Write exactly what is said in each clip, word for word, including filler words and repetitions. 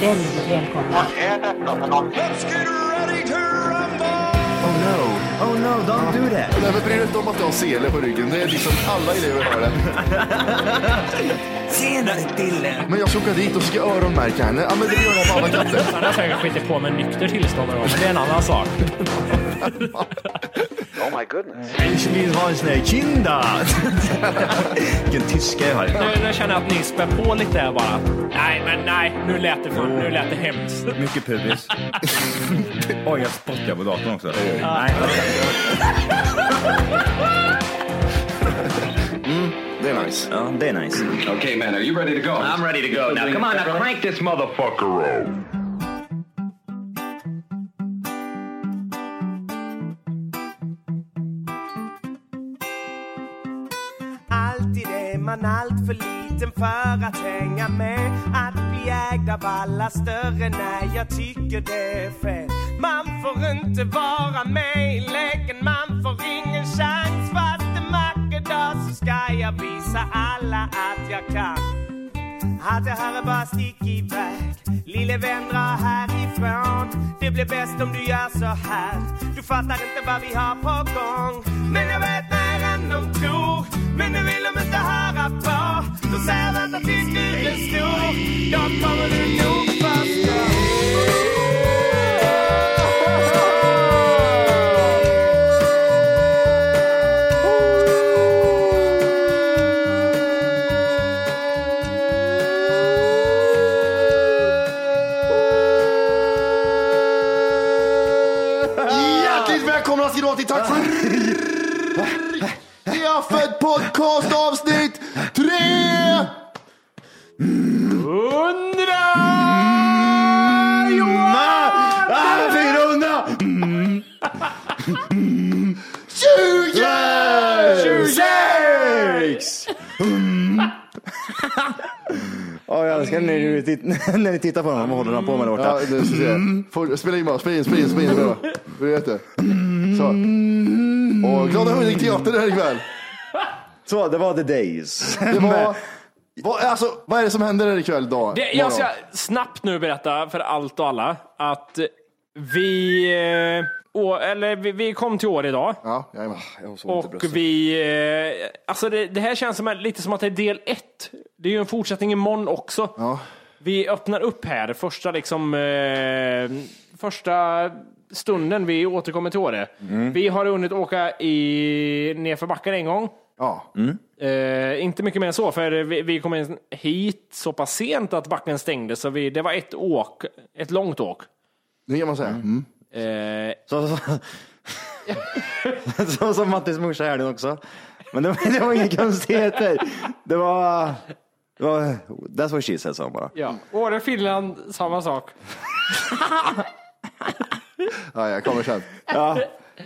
Väldigt välkomna. Let's get ready to rumble! Oh no, oh no, don't do that. Nej, men bryr dig inte om att du har sele på ryggen. Det är liksom alla elever har det. Senare till. Men jag ska åka dit och ska öronmärka henne. Ja, men det gör jag på alla katter. Han har säkert skitit på med nykter tillstånd. Det är en annan sak. Oh my goodness. Äntligen var en sån här kinda. Vilken tyska jag har. Nu, nu känner jag att ni spär på lite här bara. Nej, men nej. Nu lät det för, nu lät det hemskt. Mycket pubis. Oj, jag spottar på datorn också. Nej. Mm, det är nice. Ja, det är nice. Okay, man, are you ready to go? I'm ready to go now. Come on, now crank this motherfucker up. Man allt för liten för att hänga med. Att bli ägd av alla större, när jag tycker det är fel. Man får inte vara med i leken, man får ingen chans. Fast en vacker dag så ska jag visa alla att jag kan. Att det här är bara stick iväg, lille vän, dra härifrån. Det blir bäst om du gör så här, du fattar inte vad vi har på gång. Men jag vet när de tror, men nu vill de inte höra på. Då säger vänta tills du är stor, då kommer du nog förstå. Hjärtligt välkomna ska du ha till tack för... Ett podcastavsnitt tre hundra Johan! Fyrahundra! Tjugo! Tjugosex! Ja, jag älskar när ni tittar på honom och håller honom på med det borta. Ja, det ska jag säga. Spela in bara, spela in, spela in, spela in bara. Du vet det. Så. Och glada hundring teater här ikväll. Så, det var The Days. Det var, vad, alltså, vad är det som händer här ikväll då? Det, jag ska snabbt nu berätta för allt och alla att vi... Och, eller, vi, vi kom till Åre idag. Ja, jag är, jag så och vi... Alltså det, det här känns som, lite som att det är del ett. Det är ju en fortsättning imorgon också. Ja. Vi öppnar upp här första liksom... Eh, första... stunden vi återkommer till Åre. Mm. Vi har hunnit åka i nerför backar en gång. Ja. Mm. Eh, inte mycket mer än så, för vi, vi kom in hit så pass sent att backen stängde, så vi, det var ett åk, ett långt åk. Det kan man säga. Mm. Eh. Så, så, så, så som Mattis morsa här den också. Men det var, det var inga konstigheter. Det var... Det var that's what she said, så bara. Ja. Åre, Finland, samma sak. Ja, jag kommer sen. Ja,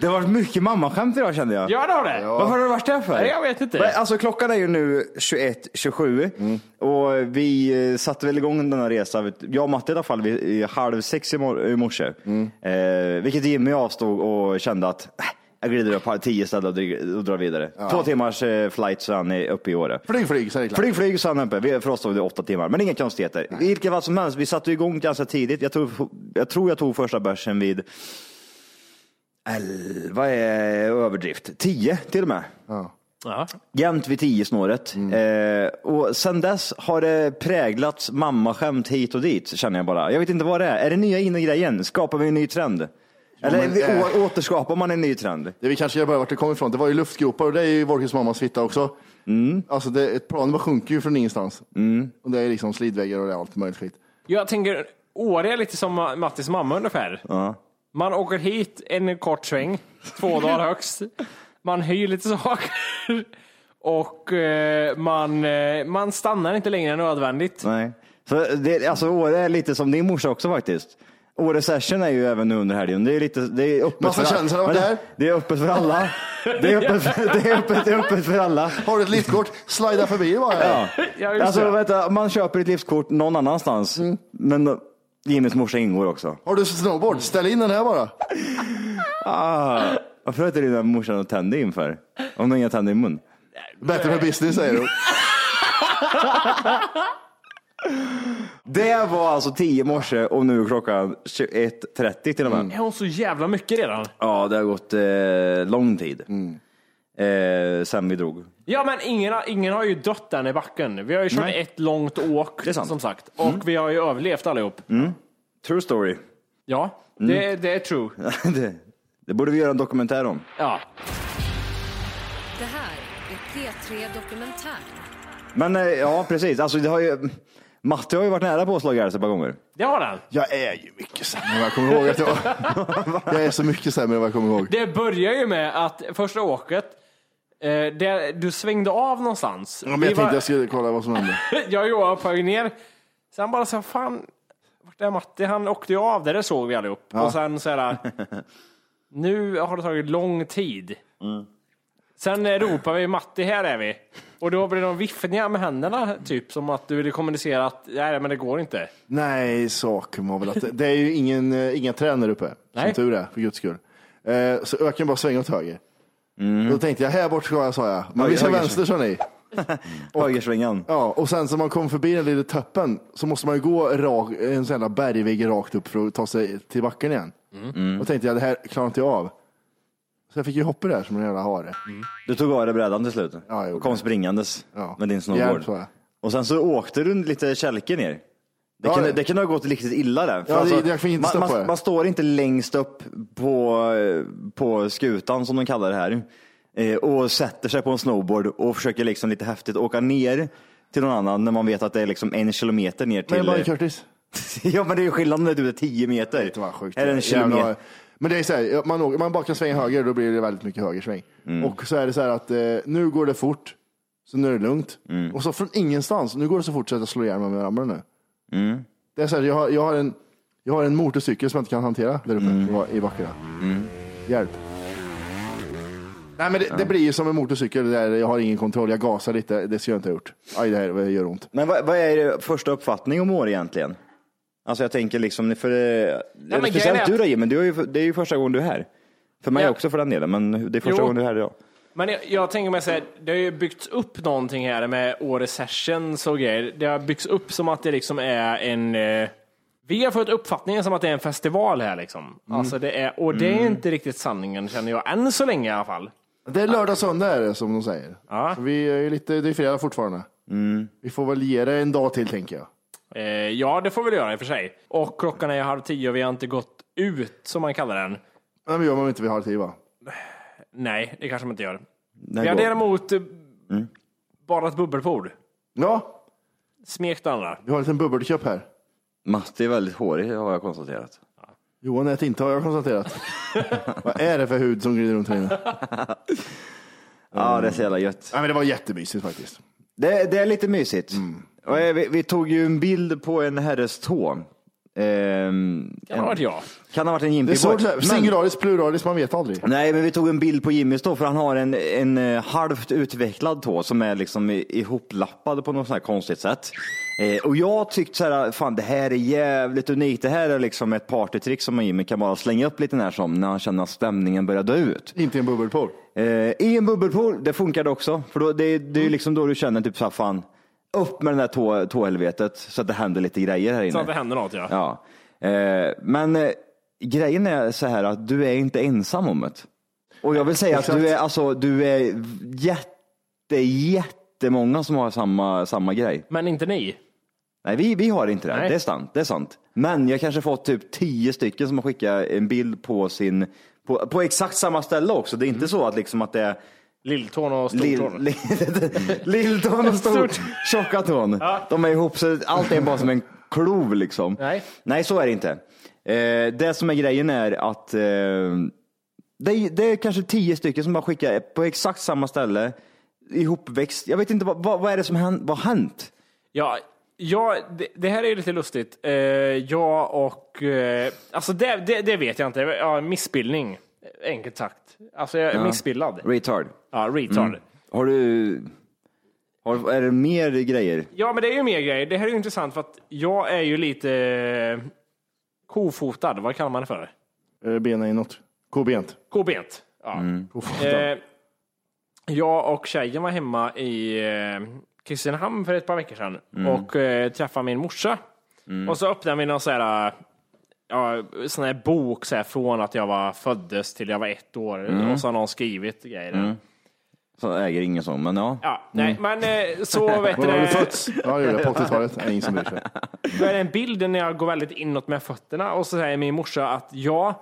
det har varit mycket mammaskämt idag, kände jag. Ja, det har det. Ja. Varför har det varit det för? Nej, jag vet inte. Men, alltså, klockan är ju nu tjugoett tjugosju. Mm. Och vi satte väl igång den här resan. Jag och Matte i alla fall vid, i halv sex i, mor- i morse. Mm. Eh, vilket Jimmy avstod och kände att... Jag glider upp, har tio städer och drar vidare. Ja. Två timmars eh, flight så han är uppe i Åre. Flyg, flyg, så är det klart. Flyg, flyg, så han är uppe. Vi, för oss var det åtta timmar, men inga konstigheter. Nej. Vilket vad som helst, vi satte igång ganska tidigt. Jag tror jag, tror jag tog första börsen vid elva är överdrift. tio till och med. Ja. Ja. Jämt vid tio snåret. Mm. eh, Och sen dess har det präglats mammaskämt hit och dit, känner jag bara. Jag vet inte vad det är. Är det nya in-grejen? Skapar vi en ny trend? Eller ja, men, vi, äh, återskapar man en ny trend? Det vi kanske gör bara vart det kommer ifrån. Det var ju luftgropar och det är ju Vorkes mammas fitta också. Mm. Alltså det, ett plan bara sjunker ju från ingenstans. Mm. Och det är liksom slidväggar och det är allt möjligt skit. Jag tänker, Åre är lite som Mattis mamma ungefär. Ja. Man åker hit en kort sväng, två dagar högst. Man hyr lite saker. Och eh, man, eh, man stannar inte längre än nödvändigt. Nej. Så det, alltså Åre är lite som din morsa också faktiskt. Åre session är ju även nu under helgen. Det är lite, det är öppet för alla. Det, det är öppet för alla. Det är öppet för, det är öppet, det är öppet för alla. Har du ett livskort, slida förbi bara. Ja. Ja, alltså vänta, man köper ett livskort någon annanstans. Mm. Men Jimmys morsa ingår också. Har du snowboard? Ställ in den här bara. Ah, varför är det dina morsan och tänder in för? Om de inga tänder i mun. Bättre för business, säger du. Det var alltså tio morse och nu är klockan tjugoett trettio till och med. Mm. Är hon så jävla mycket redan? Ja, det har gått eh, lång tid. Mm. Eh, sen vi drog. Ja, men ingen, ingen har ju dött där i backen. Vi har ju kört Nej. ett långt åk, som sagt. Och mm. vi har ju överlevt allihop. Mm. True story. Ja, mm. det, det är true. det, det borde vi göra en dokumentär om. Ja. Det här är P tre dokumentär. Men eh, ja, precis. Alltså det har ju... Matte har ju varit nära påslag här så ett par gånger. Det har han. Jag är ju mycket sämre än jag kommer ihåg att jag... jag är så mycket sämre än jag kommer ihåg. Det börjar ju med att första åket, eh, det, du svängde av någonstans. Ja, men jag Vi tänkte var... jag skulle kolla vad som hände. jag och Johan följde ner. Sen bara så fan, vart är Matte? Han åkte ju av där, det såg vi allihop. Ja. Och sen så här, nu har det tagit lång tid. Mm. Sen ropar vi, Matti, här är vi. Och då blir de viffningar med händerna, typ som att du ville kommunicera att nej, men det går inte. Nej, saker man väl att det är ju ingen, inga träd där uppe. Nej. Som tur är, för guds skull. Eh, så öken bara svänga åt höger. Mm. Då tänkte jag, här bort ska jag, sa jag. Men vi ska vänster, sa ni. Högersvängen. Ja, och sen så man kom förbi den lilla töppen så måste man ju gå rak, en sån här bergvägg rakt upp för att ta sig till backen igen. Mm. Mm. Och tänkte jag, det här klarar inte jag av. Så jag fick ju hoppa där som en jävla hare. Mm. Du tog av dig brädan till slut. Ja, och kom springandes ja. med din snowboard. Hjälp, och sen så åkte du lite kälke ner. Det, ja, kan, det. det kan ha gått riktigt illa där. För ja, alltså, det, det man, man, man står inte längst upp på, på skutan som de kallar det här. Eh, och sätter sig på en snowboard och försöker liksom lite häftigt åka ner till någon annan när man vet att det är liksom en kilometer ner till... Men jag bara, Curtis. ja, men det är ju skillnaden när du är tio meter. Det var sjukt. Eller en kilometer. Men det är så här, man, man bara kan svänga höger, då blir det väldigt mycket högersväng. Mm. Och så är det så här att eh, nu går det fort, så nu är det lugnt. Mm. Och så från ingenstans, nu går det så fort så att jag slår ihjäl mig med rammen nu. Mm. Det är så här, jag har, jag, har en, jag har en motorcykel som jag inte kan hantera där uppe mm. i backen. Mm. Hjälp. Nej, men det, det blir ju som en motorcykel där jag har ingen kontroll, jag gasar lite, det ska jag inte ha gjort. Aj, det här gör ont. Men vad, vad är er första uppfattning om år egentligen? Alltså jag tänker liksom, för det, ja, är speciellt du då Jim, men du är ju, det är ju första gången du är här. För mig ja. också för den delen, men det är första jo. gången du är här idag. Men jag, jag tänker mig såhär, det har ju byggts upp någonting här med Åre sessions och grejer. Det har byggts upp som att det liksom är en... Eh, vi har fått uppfattningen som att det är en festival här liksom. Mm. Alltså det är, och det är mm. inte riktigt sanningen känner jag, än så länge i alla fall. Det är lördag söndag är det, som de säger. Ja. Så vi är ju lite, det är fredag fortfarande. Mm. Vi får väl ge det en dag till tänker jag. Ja, det får vi göra i och för sig. Och klockan är halv tio och vi har inte gått ut, som man kallar den. Nej, men gör man inte vid halv tio va? Nej, det kanske man inte gör. Vi har däremot mm. bara ett bubbelbord. Ja. Smekt andra. Vi har en liten bubbelköp här. Matti är väldigt hårig, har jag konstaterat. Ja. Johan äter inte, har jag konstaterat. Vad är det för hud som glider runt här inne? Ja, det är så jävla gött. Nej, men det var jättemysigt faktiskt. Det, det är lite mysigt. Mm. Och vi, vi tog ju en bild på en herres tå. Ehm, kan ha varit jag. Kan ha varit en Jimmy. Singularis, pluralis, man vet aldrig. Nej, men vi tog en bild på Jimmys tå för han har en, en halvt utvecklad tå som är liksom ihoplappad på något sånt här konstigt sätt. Eh, och jag tyckte så här, fan det här är jävligt unikt. Det här är liksom ett partytrick som Jimmy kan bara slänga upp lite när som när han känner att stämningen börjar dö ut. Inte en bubbelpool. Eh, I en bubbelpool, det funkade också. För då, det, det är ju liksom då du känner typ så här, fan upp med den där tå, tåhelvetet så att det händer lite grejer här inne. Så att det händer något, ja. ja. Eh, men eh, grejen är så här att du är inte ensam om det. Och jag vill säga att du är, alltså, du är jätte, jättemånga som har samma, samma grej. Men inte ni? Nej, vi, vi har inte det. Nej. Det är sant, det är sant. Men jag kanske fått typ tio stycken som har skickat en bild på sin... På, på exakt samma ställe också. Det är inte mm. så att, liksom att det är... Lilltån och stortån. Lill, Lilltån och stort, tjocka tån. Ja. De är ihop, så allt är bara som en klov liksom. Nej. Nej, så är det inte. Eh, det som är grejen är att... Eh, Det är, det är kanske tio stycken som bara skickar på exakt samma ställe ihopväxt. Jag vet inte vad, vad, vad är det som hänt, vad hänt? Ja, ja det, det här är lite lustigt. Eh, jag och eh, alltså det, det, det vet jag inte. Ja, missbildning enkelt sagt. Alltså jag är ja. missbildad. Retard. Ja, retard. Mm. Har du har, är det mer grejer? Ja, men det är ju mer grejer. Det här är ju intressant för att jag är ju lite eh, kofotad. Vad kallar man det för? Bena inåt. Kobent. Kobent, ja. Mm. Eh, jag och tjejen var hemma i eh, Kristinehamn för ett par veckor sedan. Mm. Och eh, träffade min morsa. Mm. Och så öppnade vi någon sån här, ja, sån här bok så här, från att jag var föddes till jag var ett år. Mm. Och så har någon skrivit grejer. Mm. Så äger ingen sån, men ja. Ja, nej, mm. men eh, så vet du det. Var har du fötts? Ja, jag på åttiotalet. Det är ingen som bryr sig. Det är en bild när jag går väldigt inåt med fötterna. Och så säger min morsa att jag...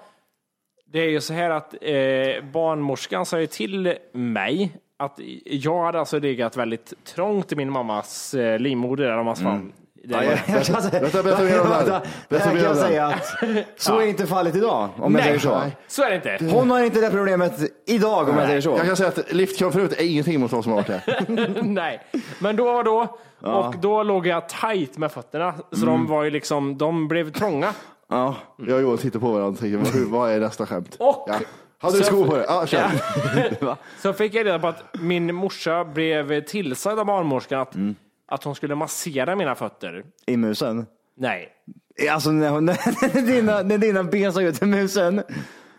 Det är ju så här att eh, barnmorskan sa ju till mig att jag hade alltså legat väldigt trångt i min mammas eh, livmoder där om mm. ja, jag, jag, jag, jag, jag, jag, jag kan jag säga att så är inte fallet idag om nej, jag säger så. Nej. Så är det inte. Hon har inte det problemet idag om nej. jag säger så. Jag kan säga att liftkrav förut är ingenting mot vad som har varit här. Nej, men då var då ja. och då låg jag tajt med fötterna så mm. de var ju liksom, de blev trånga. Ja, jag och Johan tittar på varandra och tänker, vad är nästa skämt? Och ja. Hade du skor på det? Ja, ja. Så fick jag reda på att min morsa blev tillsagd av barnmorskan att, mm. att hon skulle massera mina fötter. I musen? Nej. Alltså när, hon, när, dina, när dina ben såg ut i musen.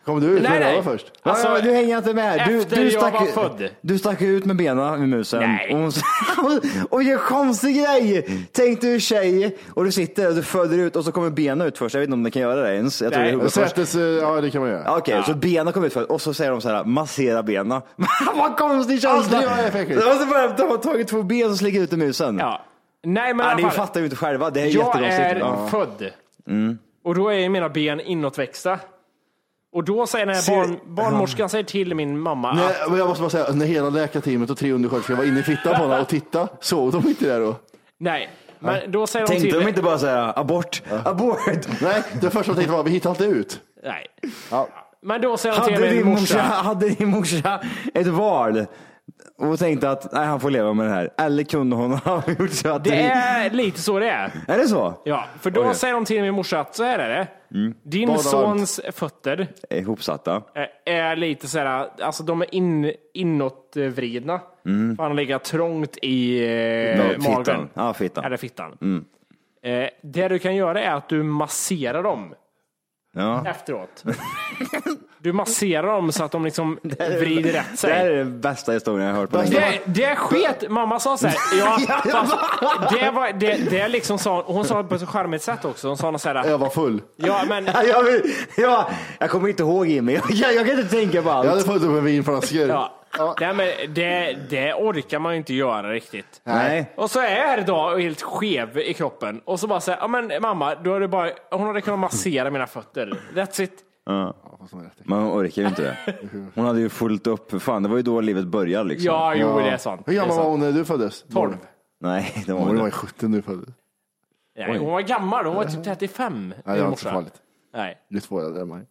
Kommer du ut nej, nej. först? Alltså, ja, du hänger inte med. Du, efter du stack, jag var född. Du stack ut med benen i musen. Nej. Och, och, och gör konstig grej. Tänk du tjej och du sitter och du föder ut och så kommer benen ut först. Jag vet inte om det kan göra det ens. Jag tror det är sättes, ja, det kan man göra. Okej, okay, ja. Så benen kommer ut först och så säger de så här, massera benen. Vad konstig känsla. Det måste bara att de har tagit två ben och släcker ut i musen. Ja. Nej, men ja, ni fattar ju inte själva. Det är jag är ja. född. Mm. Och då är mina ben inåtväxta. Och då säger när barn, barnmorskan säger till min mamma nej, att... Men jag måste bara säga, när hela läkarteamet och tre undersköterskor var inne i fittan på honom och titta, såg de inte där då? Nej, men ja. då säger de tänkte till... Tänkte de inte bara säga, abort, ja. abort? Nej, det första de tänkte var, vi hittar inte ut. Nej. Ja. Men då säger de till hade min morsa... morsa... Hade din morsa ett val och tänkte att nej, han får leva med det här? Eller kunde hon ha gjort så att... Det är lite så det är. Är det så? Ja, för då okay. säger de till min morsa att så här är det. Mm. Din Badant. sons fötter är ihopsatta. Är lite så här, alltså de är in, inåtvridna. Mm. Han ligger trångt i eh, no, magen. Fittan. Ja, fittan. Eller fittan. Mm. Eh, det du kan göra är att du masserar dem. Ja. Efteråt. Du masserar dem så att de liksom vrider rätt sig. Det är den bästa historien jag har hört på. Det, det sket, mamma sa så här. Ja, alltså, det var det, det liksom sa, hon sa på så charmigt sätt också. Hon sa något så här. Jag var full. Ja, men jag, vill, ja, jag kommer inte ihåg Jimmy. Jag, jag, jag kan inte tänka på allt. Jag hade fått upp en vinflaska. Ja. Ja. Nej, men det, det orkar man ju inte göra riktigt. Nej. Och så är det då helt skev i kroppen. Och så bara säger, ja men mamma, då är det bara, hon hade kunnat massera mina fötter. That's it. Ja. Man orkar ju inte det. Hon hade ju fullt upp. Fan, det var ju då livet började liksom. Ja, jo, det är sant. Hur gammal var hon när du föddes? tolv. Nej, det var hon. Hon var sjutton när du föddes. Nej, hon var gammal, hon var typ trettiofem. Nej, det var inte så farligt. Nej. Du tvålade mig.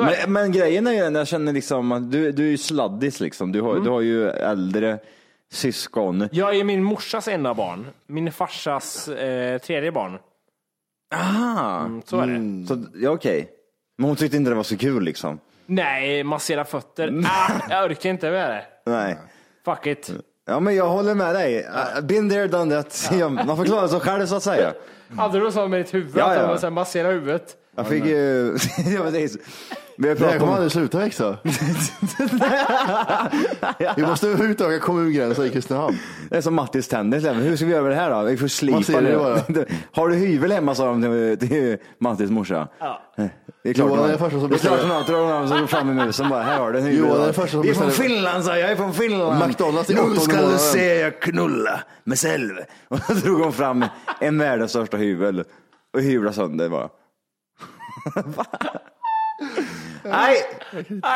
Men, men grejen är ju, jag känner liksom att du, du är ju sladdis liksom. Du har, mm. du har ju äldre syskon. Jag är min morsas enda barn. Min farsas eh, tredje barn. Ah, mm, så är det. Mm. Så, ja, okej. Okay. Men hon tyckte inte det var så kul liksom. Nej, massera fötter. Ah, jag orkar inte med det. Nej. Fuck it. Ja, men jag håller med dig. Been there, done that. Ja. Man får klara sig själv, så att säga. Hade du så med ditt huvud, ja, ja. Att man sen masserar huvudet? Jag fick ju... ja, men det är så... Men jag pratar om aldrig sluta växa. Vi måste utöka kommungränsen i Kristinehamn. Det är som Mattis Tennis. Hur ska vi göra det här då? Vi får slipa nu. Har du hyvel hemma, sa de till Mattis morsa? Ja. Det är klart Johan är den första som beställer. Det är klart hon har dragit fram i musen. Bara, här har du en hyvel. Johan är den första som beställer. Vi är från Finland, sa jag. Jag är från Finland. McDonald's i åttonde månaden. Nu ska du se jag knulla med själv. Och då drog hon fram en världens största hyvel. Och hyvla sönder bara. Nej,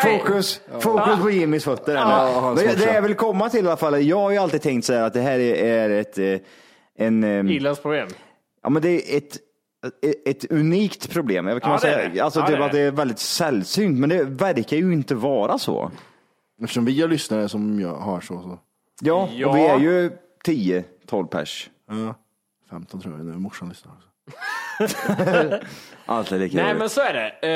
fokus, fokus på Jimmys fötter. Ja, det, det jag vill komma till i alla fall. Jag har ju alltid tänkt så här att det här är ett en ilandsproblem. Ja, men det är ett ett unikt problem. Jag kan ja, säga. Det. Alltså ja, det, det. det är väldigt sällsynt, men det verkar ju inte vara så. Eftersom vi har lyssnare som jag har så så. Ja, ja. Och vi är ju tio tolv pers. Ja, femton tror jag nu morsan lyssnar också. Allt är lika. Nej, men så är det.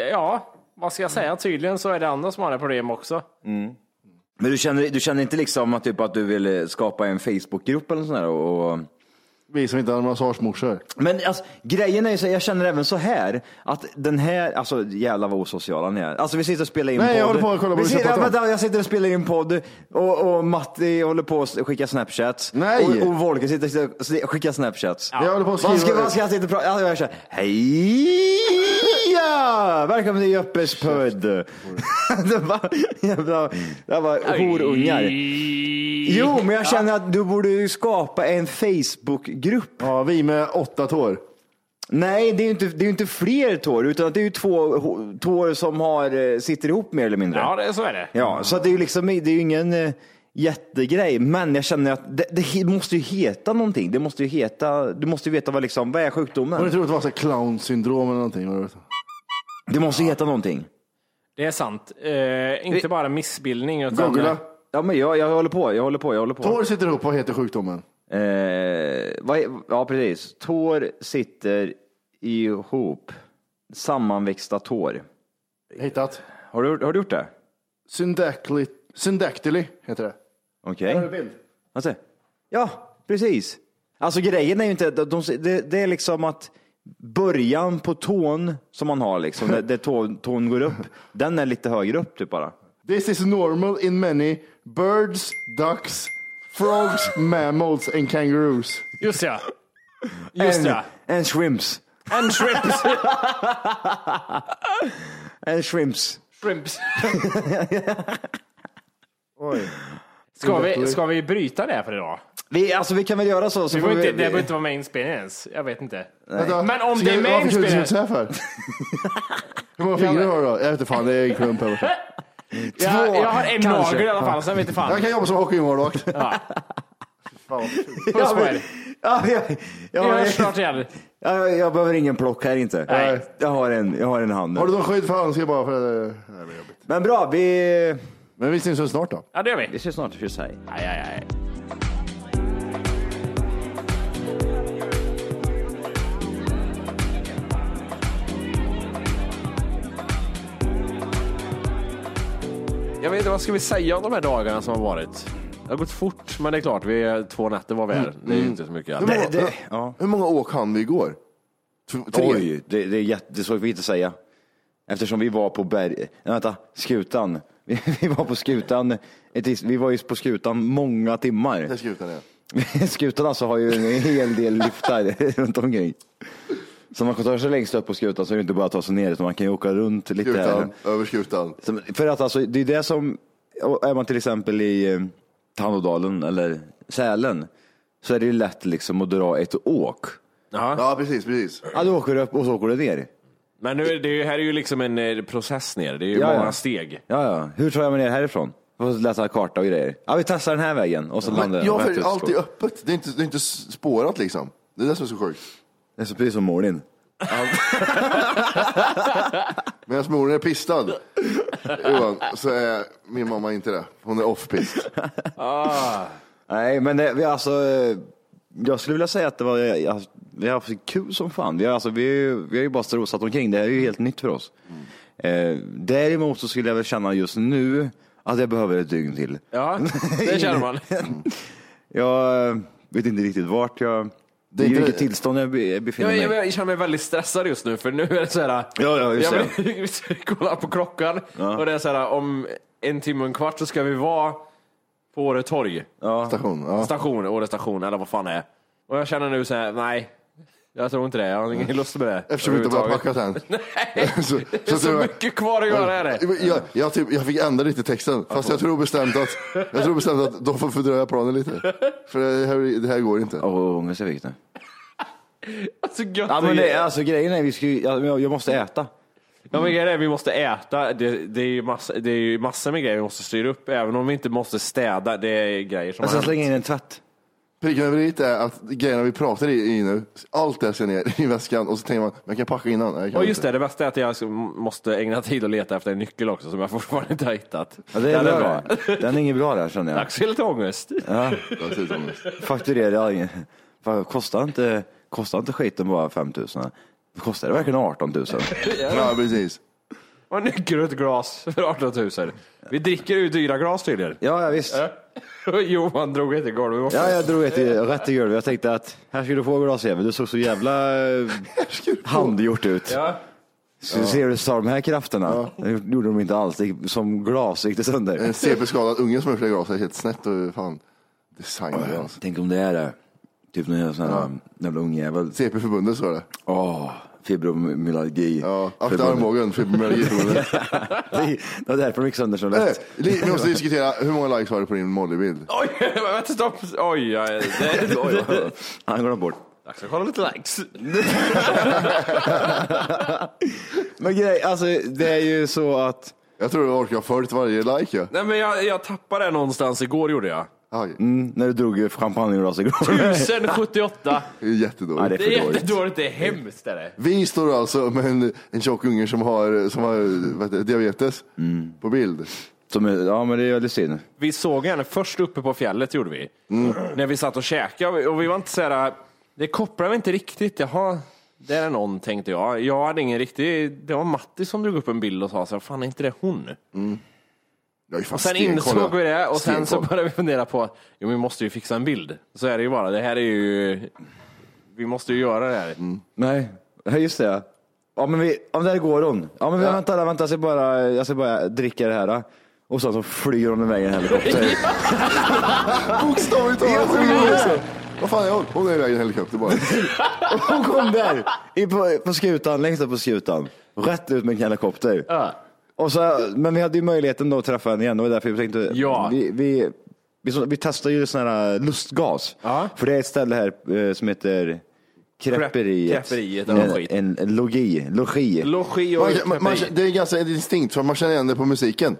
eh, Ja, vad ska jag säga? Tydligen så är det andra som har det problem också. Mm. Men du känner, du känner inte liksom att, typ, att du vill skapa en Facebookgrupp eller sådär och... Vi som inte har massagemorsor. Men alltså, grejen är ju så, jag känner även så här att den här, alltså jävla vad osociala ni är. Alltså vi sitter och spelar in Nej, podd. Nej, jag håller på att kolla på vi sitter, ja, vänta, jag sitter och spelar in podd och, och Matti håller på att skicka Snapchats. Nej. Och, och Volker sitter och skickar Snapchats. Ja. Jag håller på att skriva. Vad ska, vad ska jag sitta och prata? Alltså jag säger hej! Ja! Välkommen till Joppes podd. Det var jävla, det var horungar. Jo, men jag känner att du borde ju skapa en Facebook-grupp. Ja, vi med åtta tår. Nej, det är ju inte, det är inte fler tår, utan att det är ju två tår som har, sitter ihop mer eller mindre. Ja, det, så är det. Ja, så att det är ju liksom, det är ju ingen jättegrej, men jag känner att det, det måste ju heta någonting. Det måste ju heta, du måste ju veta vad, liksom, vad är sjukdomen. Men du tror att det var så här clownsyndrom eller någonting? Det måste ju heta någonting. Det är sant. Eh, inte bara missbildning. Utan Googla. Ja, men jag, jag håller på, jag håller på, jag håller på. Tår sitter ihop, vad heter sjukdomen? Eh, vad, ja, precis. Tår sitter ihop. Sammanväxta tår. Hittat. Har du, har du gjort det? Syndactyli, Syndactyli heter det. Okej. Okay. Har du bild? Alltså, ja, precis. Alltså grejen är ju inte, de, det, det är liksom att början på tån som man har liksom, där, där tån, tån går upp, den är lite högre upp typ bara. This is normal in many birds, ducks, frogs, mammals and kangaroos. Just ja. Just and, ja. And shrimps. And shrimps. And shrimps. Shrimps. Oj. Ska vi, ska vi bryta det här för idag? Vi, alltså vi kan väl göra så, så vi får inte, vi, det behöver inte vara mainspelningens. Jag vet inte. Nej. Men om det är mainspelningens. Hur många fingrar har du då? Jag vet inte fan, det är en klump över sig. Ja, jag har en nagel i alla fall, sen vet inte fan. Jag kan jobba som hockeymålvakt. Ja. Fan. Ja, men, ja, ja, jag, jag, jag, jag, jag behöver ingen plock här inte. Nej. Jag har en, jag har en hand. Har du någon skydd för handskar bara för det? Nej, det är jobbigt. Men bra, vi Men vi syns så snart då. Ja, det gör vi. Vi syns snart, för sig. Nej, nej, nej. Jag vet inte, vad ska vi säga om de här dagarna som har varit? Det har gått fort, men det är klart, vi är två nätter var vi här. Det är ju inte så mycket. Mm. Det, det, ja. Hur många åk hann vi igår? Tre. Oj, det, det är jättesvårt att säga. Eftersom vi var på berg... Vänta, skutan. Vi, vi var på skutan... Vi var ju på skutan många timmar. Det är skutan, ja. Skutan alltså har ju en hel del lyftar runt omkring. Så man kan ta sig längst upp på skutan, så är det inte bara att ta sig ner, utan man kan ju åka runt lite skutan, här. Över skutan. För att alltså, det är det som, är man till exempel i Tandådalen eller Sälen, så är det ju lätt liksom att dra ett åk. Aha. Ja, precis, precis. Ja, du åker upp och så åker du ner. Men nu, det är ju, här är ju liksom en process ner, det är ju ja, många ja. steg. Ja, ja. Hur tar jag mig ner härifrån? Får läsa karta och grejer. Ja, vi testar den här vägen och så landar jag. Ja, för det är alltid öppet, det är, inte, det är inte spårat liksom. Det är det som är så sjukt. Det är så precis som Morlin. Medan Morlin är pistad, Johan, så är min mamma inte det. Hon är off-pist. Ah. Nej, men det, vi alltså... Jag skulle vilja säga att det var, jag, vi har haft kul som fan. Vi har, alltså, vi, vi har ju bara strosat omkring. Det här är ju helt nytt för oss. Mm. Eh, däremot så skulle jag väl känna just nu... Alltså jag behöver ett dygn till. Ja, det känner man. Jag vet inte riktigt vart jag... Det är ju vilket tillstånd jag befinner mig. Jag, jag, jag känner mig väldigt stressad just nu. För nu är det så här... Ja, ja, just jag det. Kolla på klockan. Ja. Och det är så här, om en timme och en kvart så ska vi vara på Åre torg. Ja. Station. Ja. Station, Åre station, eller vad fan det är. Och jag känner nu så här, nej... Jag tror inte det, jag har ingen lust med det. Eftersom vi inte bara packat än. Nej, så, det är så, så mycket kvar att göra är det. Jag, jag, typ, jag fick ändra lite texten. Fast jag tror bestämt att Jag tror bestämt att de får fördröja planen lite. För det här, det här går inte. Åh, oh, ångest är viktigt nu. Alltså, ja, men det, alltså grejen är vi ska, jag, jag måste äta. Ja, men grejen är vi måste äta. Det, det är ju massa, det är ju massor med grejer vi måste styra upp. Även om vi inte måste städa. Det är grejer som... Alltså slänga in en tvätt. Pricken över dit är att grejerna vi pratar i, i nu, allt det ser ner i väskan och så tänker man, man kan packa innan. Nej, kan och just inte. Det, det bästa är att jag måste ägna tid att leta efter en nyckel också som jag fortfarande inte har hittat. Ja, det är den, är bra. Bra. Den är ingen bra där, känner jag. Axel är lite ångest. Ja, fakturera, kostar inte, kostar inte skiten bara fem tusen? Kostar det verkligen arton tusen? Ja, precis. Och nycker ett glas för arton tusen. Vi dricker ju dyra glas tydligen. Ja, ja visst. Johan drog ett i golvet. Ja, jag drog ett i, rätt i golvet. Jag tänkte att här skulle du få glas igen. Men du såg så jävla handgjort ut. Ja. Så ja. Ser du så de här krafterna? Ja. Det gjorde de inte alls. Som glas gick det sönder. En C P-skadad unge som är flera glas är helt snett och fan designer. Alltså. Tänk om det är det. Typ någon sån här jävla ungjävel. C P-förbundet så är det. Åh. Oh. Fibromyalgi. Ja, efter armbågen, fibromyalgi. Det är därför mycket sönder som lätt. Vi måste diskutera, hur många likes har du på din mollybild? Oj, vänta, stopp. Oj, ja, det, oj, ja. Han går ombord. Jag ska kolla lite likes. Men grej, alltså det är ju så att... Jag tror du orkar följt varje like. Ja. Nej, men jag, jag tappade det någonstans igår, gjorde jag. Mm, när du drog champagneglas igår. tusen sjuttioåtta. Det är jättedåligt. Ja, det är, det är jättedåligt, det är hemskt det. Vi står alltså med en, en tjock unge som har, som har vet du, diabetes mm. på bild. Som, ja, men det är väldigt synd. Vi såg henne först uppe på fjället gjorde vi. Mm. När vi satt och käkade och vi var inte så här, det kopplar vi inte riktigt. Jaha, det är någon tänkte jag. Jag hade ingen riktig, det var Matti som drog upp en bild och sa så här, fan är inte det hon? Mm. Och sen insåg vi det. Och sen så började vi fundera på, jo, vi måste ju fixa en bild. Så är det ju bara, det här är ju, vi måste ju göra det här. Mm. Nej, just det. Ja men vi, om det här går hon. Ja men vi ja. väntar, väntar, jag ska bara, jag ska bara dricka det här. Och sen så flyger hon iväg i en helikopter. Bokstavligt talat. Vad fan är hon? Hon är iväg i en helikopter bara. Hon kom där i, på, på skutan, längst upp på skutan. Rätt ut med en helikopter. Ja. Och så, men vi hade ju möjligheten då att träffa henne igen och därför jag tänkte ja. vi, vi, vi, vi testar ju sån här lustgas. Aha. För det är ett ställe här som heter Kräpperiet. Kräpperiet en, en logi. Logi. Logi och man, man, man, det är ganska distinkt för man känner igen det på musiken.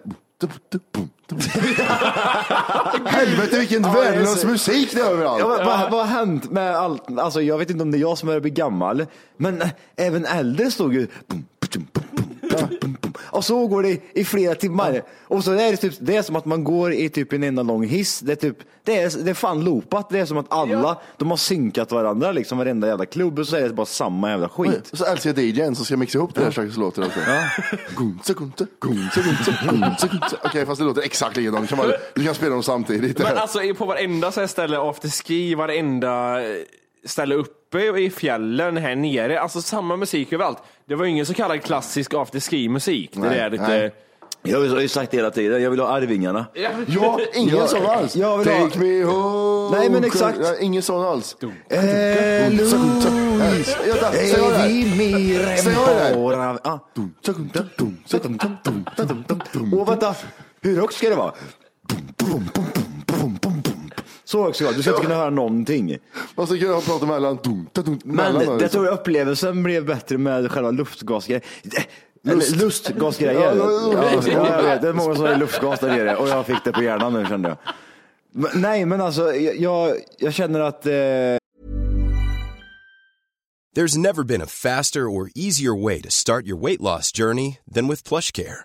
Helvete vilken ja, värdelös musik det är överallt. Ja, vad, vad har hänt med allt? Alltså jag vet inte om det är jag som är bli gammal. Men även äldre stod ju... Och så går det i flera timmar. Ja. Och så är det typ det är som att man går i typ en enda lång hiss. Det är typ det är det är fan loopat. Det är som att alla ja. de har synkat varandra liksom varenda jävla klubb och så är det bara samma jävla skit. Mm. Och så älskar jag D J:n som ska mixa ihop det här slags låter alltså. Ja. Gunsa gunsa gunsa gunsa gunsa gunsa. Okej, fast det låter exakt likadant. Kan man du kan spela dem samtidigt. Men alltså på varenda så här ställe afterski, varenda ställe uppe i fjällen här nere, alltså samma musik överallt. Det var ingen så kallad klassisk afterski-musik. Det är lite... Jag har ju sagt hela tiden, jag vill ha Arvingarna. Ja, ingen sån alls. Take me home. Nej, men exakt. Ingen sån alls. Eloise, är vi mer än bara... Åh, vänta. Hur högt ska det vara? Så också, du ska inte kunna höra någonting. Och så kan jag prata mellan. Men det tror jag upplevelsen blev bättre med själva luftgasgrejen. Lust. Lustgasgrejen. Ja, jag vet, det är många som är luftgas där nere. Och jag fick det på hjärnan nu kände jag. Men, nej, men alltså, jag, jag känner att... Eh... There's never been a faster or easier way to start your weight loss journey than with PlushCare.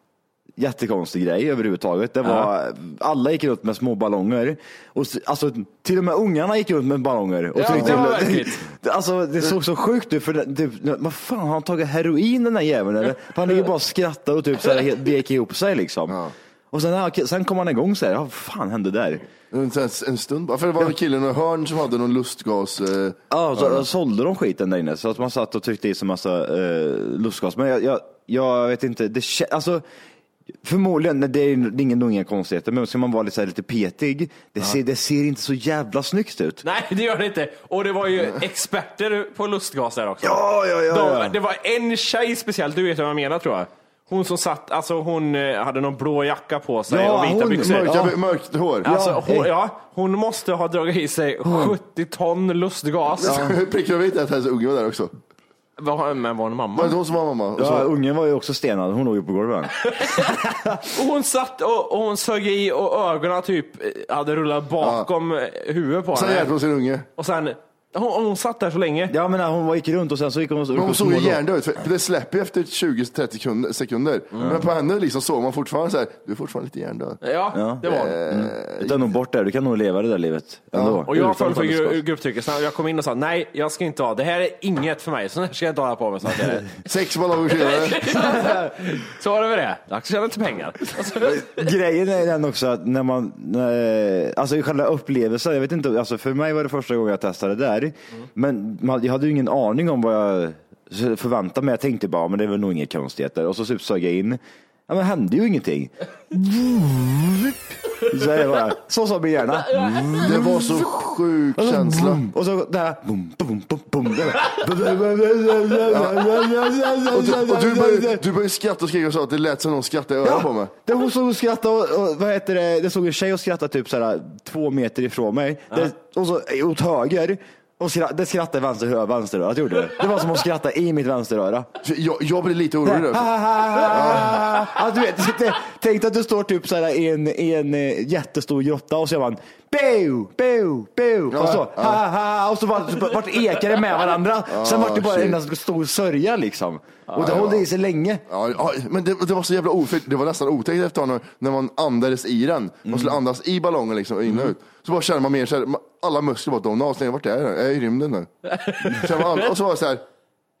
jättekonstig grej överhuvudtaget. Det var, ja. Alla gick runt med små ballonger och, alltså, till och med ungarna gick runt med ballonger och ja, det, var det, alltså, det såg så sjukt ut. För det, det, vad fan, har han tagit heroin den här jäveln eller? Han ligger bara och skrattar och typ så här, vek ihop sig liksom, ja. Och sen, sen kom han igång så här, vad fan hände där? En, en stund bara, för det var en killen och hörn som hade någon lustgas. Eh, ja, så ja. Sålde de skiten där inne så att man satt och tryckte i så massa eh, lustgas. Men jag, jag, jag vet inte, det kä- alltså förmodligen, det är ingen unga konstigheter, men ska man vara lite, så här, lite petig, det ser, det ser inte så jävla snyggt ut. Nej, det gör det inte. Och det var ju experter på lustgas där också. Ja, ja, ja, de, ja. Det var en tjej speciellt, du vet vad jag menar tror jag. Hon som satt, alltså hon hade någon blå jacka på sig, ja, och vita hon, byxor. Mörka, ja, mörkt hår. Alltså, hon, ja, hon måste ha dragit i sig sjuttio ton lustgas. Ja. Prickar vi inte att hennes unge var där också? Men var hon mamma? Var det hon som var mamma? Ja, så, ungen var ju också stenad, hon låg ju på golvet. Och hon satt och, och hon sög i och ögonen typ hade rullat bakom, ja, huvudet på henne. Sen hjälpte hon sin unge. Och sen... Hon, hon satt där så länge. Ja, men hon gick runt och sen så gick hon... Hon såg ju hjärndöd ut, för det släpper ju efter tjugo till trettio sekunder. Mm. Men på henne liksom såg man fortfarande så här, du är fortfarande lite hjärndöd. Ja, ja, det var det. Mm. Utan nog bort där, du kan nog leva det där livet. Ja. Och jag föll för gru- grupptrycket, så jag kom in och sa, nej, jag ska inte ha, det här är inget för mig, så ska jag inte ha på mig. Så här, sex ballonger senare. Så var det med det. Jag ska tjäna inte pengar. Grejen är den också att när man... När, alltså i själva upplevelsen, jag vet inte, alltså för mig var det första gången jag testade det där. Mm. Men jag hade ju ingen aning om vad jag förväntade mig. Jag tänkte bara, men det är väl nog inga konstigheter. Och så typ såg jag in, ja, men det hände ju ingenting. Så jag bara, så sa min hjärna. Det var så sjuk känsla. Och så där, bum, bum, bum, bum. Du började skratta och skrika och sa att det lät som någon skrattade i öronen på mig. Det var så skratta och, och vad heter det? Det såg en tjej och skrattade typ så här två meter ifrån mig. Det, och så åt höger. Och skratt, det skrattade vänster höra, vänster öra, det gjorde det. Det var som att skratta i mitt vänster öra. Jag, jag blev lite orolig. Ja. Ja, du vet, tänkte att du står typ så här i en, i en jättestor grotta och så var man boo, boo, boo. Och så, ja, ha, ha, och så var, vart ekade med varandra. Ja, sen var det bara shit, en stor sörja liksom. Ja, och det hållde ja. i sig länge. Ja, ja, men det, det var så jävla ofint. Det var nästan otäckt efter honom när man andades i den. Man mm. skulle andas i ballongen liksom och in och ut. Så bara känner man mer så här, alla muskler bara domna avslänger, vart är det? Jag är i rymden nu. Och så var det så här,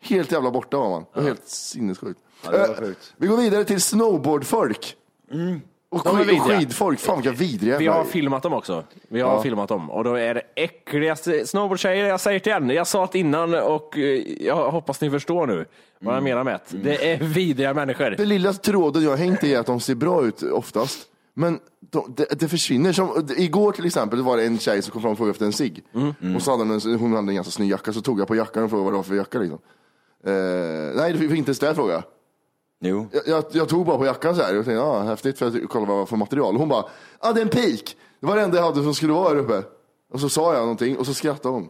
helt jävla borta var man. Och helt sinnessjukt. Ja, uh, vi går vidare till snowboardfolk. Mm. Och, skid, och skidfolk, fan vilka vidriga. Vi har filmat dem också. Vi har ja. filmat dem. Och då är det äckligaste snowboardtjejer, jag säger det igen. Jag sa det innan och jag hoppas ni förstår nu vad jag menar med det. Mm. Det är vidriga människor. Det lilla tråden jag hängt i är att de ser bra ut oftast. Men de, det, det försvinner som, igår till exempel var det en tjej som kom fram och frågade efter en cigg. Mm. Mm. Och så hade hon, hon hade en ganska snygg jacka. Så tog jag på jackan och frågade vad det var för jacka liksom. uh, Nej, det fick inte ställa fråga. Jo. Jag, jag, jag tog bara på jackan så här och tänkte, ja, ah, häftigt, för att kolla vad det var för material. Och hon bara, ja ah, det är en pik. Det var det enda jag hade som skulle vara här uppe. Och så sa jag någonting och så skrattade hon.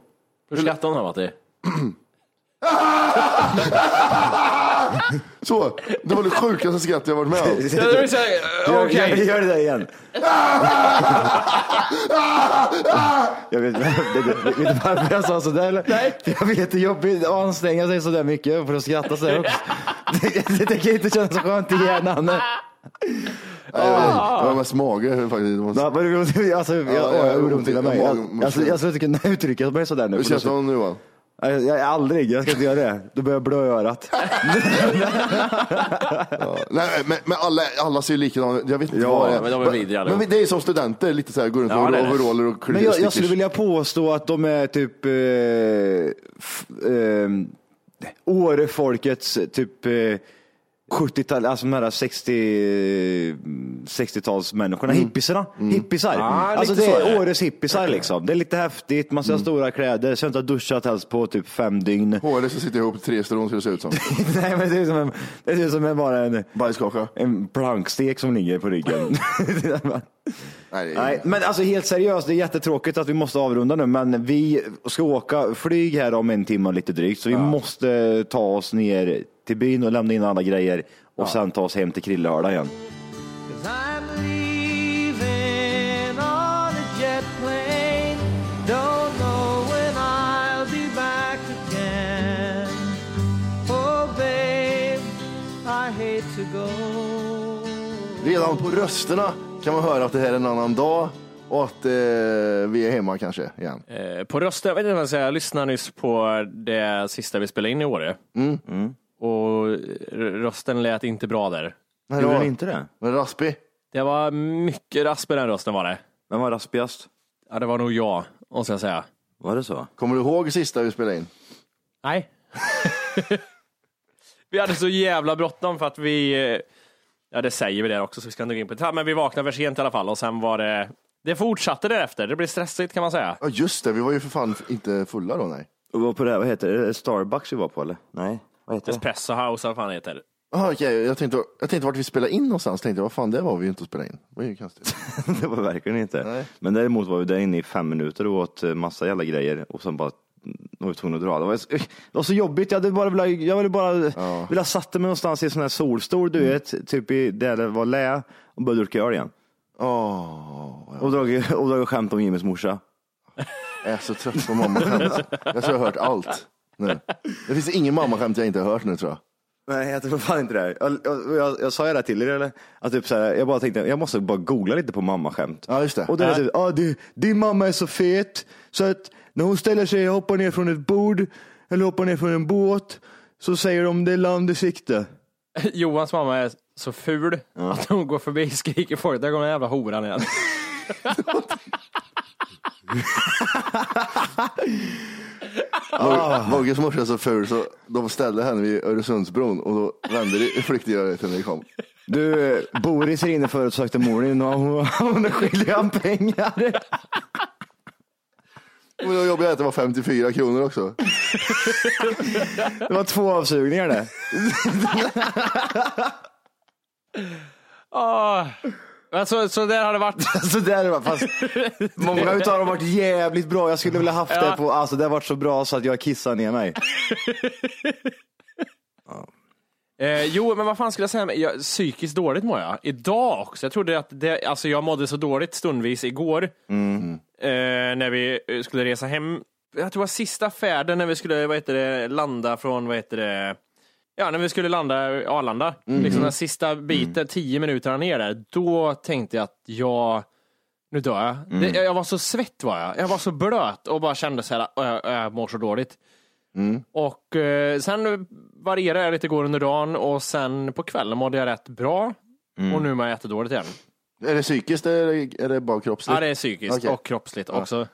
Hur skrattade hon här, Matti? Så, det var det sjukaste skratt jag varit med om. Okej, okay. Gör det där igen. Jag vet inte varför jag sa sådär eller? Nej. Jag vet, det är jobbigt att anstränga sig sådär mycket för att skratta sig också. Det tänker inte kännas så skönt i hjärnan. Nej, det var mest mage faktiskt. Alltså, jag oroar mig. Alltså, jag skulle inte kunna uttrycka det sådär nu. Hur känns det nu, Johan? Jag, jag aldrig, jag ska inte göra det. Då börjar jag blöja örat. Ja, nej, men, men alla, alla ser ju likadant. Jag vet inte ja, vad det är. Men, de är vidriga, men, men det är som studenter, lite så här, går runt ja, och overroller och klubb. Men jag, jag skulle vilja påstå att de är typ eh, f, eh, Årefolkets typ eh, sjuttiotal, alltså de här sextio, sextiotals människorna, mm. hippisarna, mm. hippisar. Mm. Alltså det är Åres hippisar liksom. Det är lite häftigt, man ser mm. stora kläder, sen har duschat helst på typ fem dygn. Håret så sitter ihop tre strån så det ser ut som. Nej men det är som en, det är som en, bara en bajskaka. En plankstek som ligger på ryggen. Nej, nej, men alltså helt seriöst, det är jättetråkigt att vi måste avrunda nu, men vi ska åka flyg här om en timme lite drygt, så vi ja. måste ta oss ner till byn och lämna in alla grejer och ja. sen ta oss hem till Krillehörda igen. Redan på rösterna kan man höra att det här är en annan dag och att eh, vi är hemma kanske igen. Eh, på röster, jag vet inte vad jag säger, jag lyssnar nyss på det sista vi spelade in i Åre. Mm. Mm. Och rösten lät inte bra där. Nej, det var inte det. Var det raspig? Det var mycket raspig den rösten var det. Vem var raspigast? Ja, det var nog jag, måste jag säga. Var det så? Kommer du ihåg sista vi spelade in? Nej. Vi hade så jävla bråttom för att vi... Ja, det säger vi där också, så vi ska inte gå in på det. Ja, men vi vaknade för sent i alla fall och sen var det... Det fortsatte därefter, det blev stressigt kan man säga. Ja, just det, vi var ju för fan inte fulla då, nej. Och var på det här, vad heter det? Starbucks vi var på, eller? Nej, vad heter det? Espresso House, vad fan heter det? Ah, okay. jag, tänkte, jag tänkte vart vi spelade in någonstans, tänkte vad fan, det var vi ju inte att spela in. Det var ju konstigt. Det var verkligen inte. Nej. Men däremot var vi där inne i fem minuter och åt massa jävla grejer och sen bara... Det var så jobbigt. Jag hade bara vilja, jag ville bara ja. vilja satte mig någonstans i en sån här solstol, du mm. vet, typ i där det var lä och började dricka öl igen. Åh. Oh, ja. Och drog och drog skämt om Jimmys morsa. Jag är så trött på mamma skämt. Jag har hört allt nu. Det finns ingen mamma skämt jag inte har hört nu, tror jag. Nej, jag tror fan inte det. Jag, jag, jag, jag sa ju det till er, eller? Att typ så här, jag bara tänkte, jag måste bara googla lite på mammaskämt. Ja, just det. Och då är det typ, ah, du, din mamma är så fet så att när hon ställer sig och hoppar ner från ett bord eller hoppar ner från en båt så säger de det är land i sikte. Johans mamma är så ful ja. att hon går förbi och skriker folk, där går den jävla horan igen. Många som morsa så ful så de ställde henne vid Öresundsbron och då vände det flyktiggöret när vi kom. Du, Boris är inne förut och sökte Morin och hon, hon är skyldig han pengar. Men då jobbade jag att det var femtiofyra kronor också. Det var två avsugningar det. Åh... Alltså, så där har det varit. Så där var fast många utav dem har varit jävligt bra. Jag skulle vilja haft ja. det på, alltså det har varit så bra så att jag kissar ner mig. Ja. eh, jo, men vad fan skulle jag säga, jag psykiskt dåligt mår jag idag också. Jag trodde att det, alltså jag mådde så dåligt stundvis igår. Mm. eh, när vi skulle resa hem. Jag tror att sista färden när vi skulle vad heter det landa från vad heter det Ja, när vi skulle landa i Arlanda, mm. liksom den sista biten, mm. tio minuter ner där, då tänkte jag att jag, nu dör jag. Mm. Det, jag var så svett var jag, jag var så blöt och bara kände så här, jag, jag mår så dåligt. Mm. Och eh, sen varierade jag lite går under dagen och sen på kvällen mådde jag rätt bra mm. och nu mår jag jättedåligt igen. Är det psykiskt eller är det bara kroppsligt? Ja, det är psykiskt okay. och kroppsligt ja. också,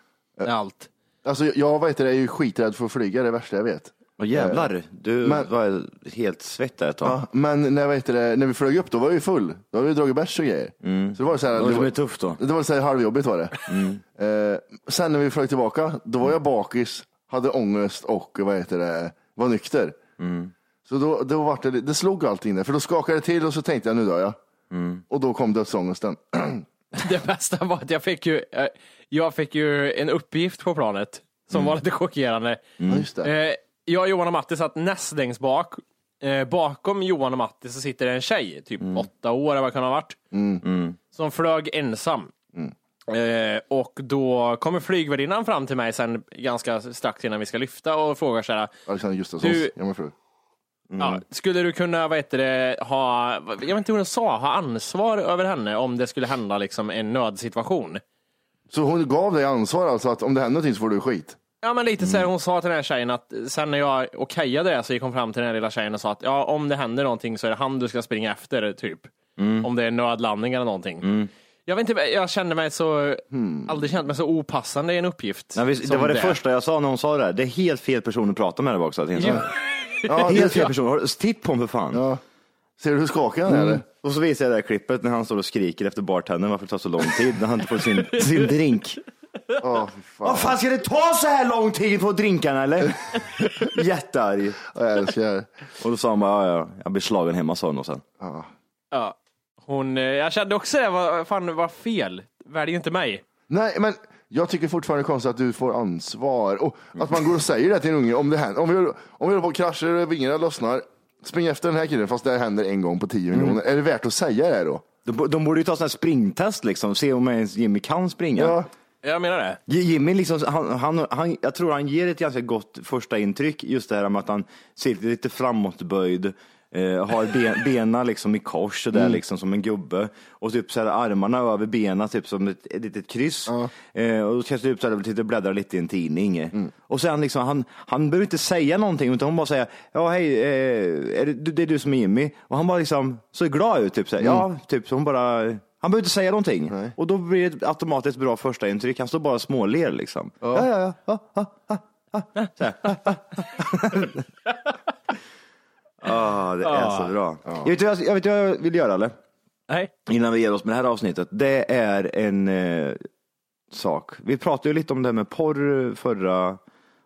ja. allt. Alltså jag vet det, jag är ju skiträdd för att flyga, det värsta jag vet. Vad jävlar, du men, var helt svettad ett tag. Ja, men när, vet det, när vi flög upp då var jag ju full. Då hade vi dragit bärs och grejer. Mm. Så det var så här, det var, det var tufft då. Det var så här halvjobbigt var det. Mm. Eh, sen när vi flög tillbaka, då var jag bakis, hade ångest och vad heter det, var nykter. Mm. Så då, då var det, det slog allt in där. För då skakade det till och så tänkte jag, nu dör jag. Mm. Och då kom dödsångesten. Det bästa var att jag fick ju, jag fick ju en uppgift på planet som mm. var lite chockerande. Mm. Just det. Eh, Jag, Johan och Matti satt näst längst bak. Eh, bakom Johan och Matti så sitter det en tjej. Typ mm. åtta år eller vad det kan ha varit. Mm. Mm. Som flög ensam. Mm. Eh, och då kommer flygvärdinnan fram till mig sen ganska strax innan vi ska lyfta och frågar så här. Alexander Gustafsson, du, jag mm. ja, skulle du kunna, vad heter det, ha, jag vet inte hur hon sa, ha ansvar över henne om det skulle hända liksom en nödsituation? Så hon gav dig ansvar alltså att om det händer någonting så får du skit? Ja, men lite så här, hon sa till den här tjejen att sen när jag okejade det så gick hon fram till den här lilla tjejen och sa att ja, om det händer någonting så är det han du ska springa efter, typ. Mm. Om det är nödlandning eller någonting. Mm. Jag vet inte, jag kände mig så, mm. aldrig känt mig så opassande i en uppgift. Nej, visst, det var det, det första jag sa när hon sa det här. Det är helt fel person att prata med det också. Ja, helt fel person. Titt på hon för fan. Ja. Ser du hur skakande mm. är det? Och så visar jag det här klippet när han står och skriker efter bartendern varför det tar så lång tid när han inte får sin, sin drink. Åh, oh, fan. Oh, fan, ska det ta så här lång tid på drinkarna eller? Jättearg. Jag älskar det. Och då sa han bara, ja, ja, jag blir slagen hemma, sa hon och sen. Ja. Ja. Hon, jag kände också det, vad fan, var fel. Välj inte mig. Nej, men jag tycker fortfarande konstigt att du får ansvar. Och att man går och säger det till en unge. Om det händer, om vi håller på och kraschar, vingarna lossnar. Spring efter den här killen fast det händer en gång på tio mm. miljoner. Är det värt att säga det då? De, de borde ju ta sådana här springtest liksom. Se om ens Jimmy kan springa. Ja. Jag menar det. Jimmy liksom, han, han, han, jag tror han ger ett ganska gott första intryck. Just det här med att han ser lite framåtböjd. Eh, har ben, bena liksom i kors så där mm. liksom som en gubbe och typ så här armarna över bena typ som ett litet kryss mm. eh, och då känns det typ så här lite bläddrar lite i en tidning mm. och sen liksom han han behöver inte säga någonting utan hon bara säger ja hej eh, är det, det är du som är Jimmy och han bara liksom så glad ut typ så här, mm. ja typ så hon bara han behöver inte säga någonting. Nej. Och då blir det automatiskt bra första intryck, han står bara småler liksom. Ja ja ja. ja, ja, ja, ja, ja. Så här. Ja, oh, det är oh. så bra. Oh. Jag vet vad jag, jag, jag vill göra, eller? Nej. Innan vi ger oss med det här avsnittet. Det är en eh, sak. Vi pratade ju lite om det här med porr förra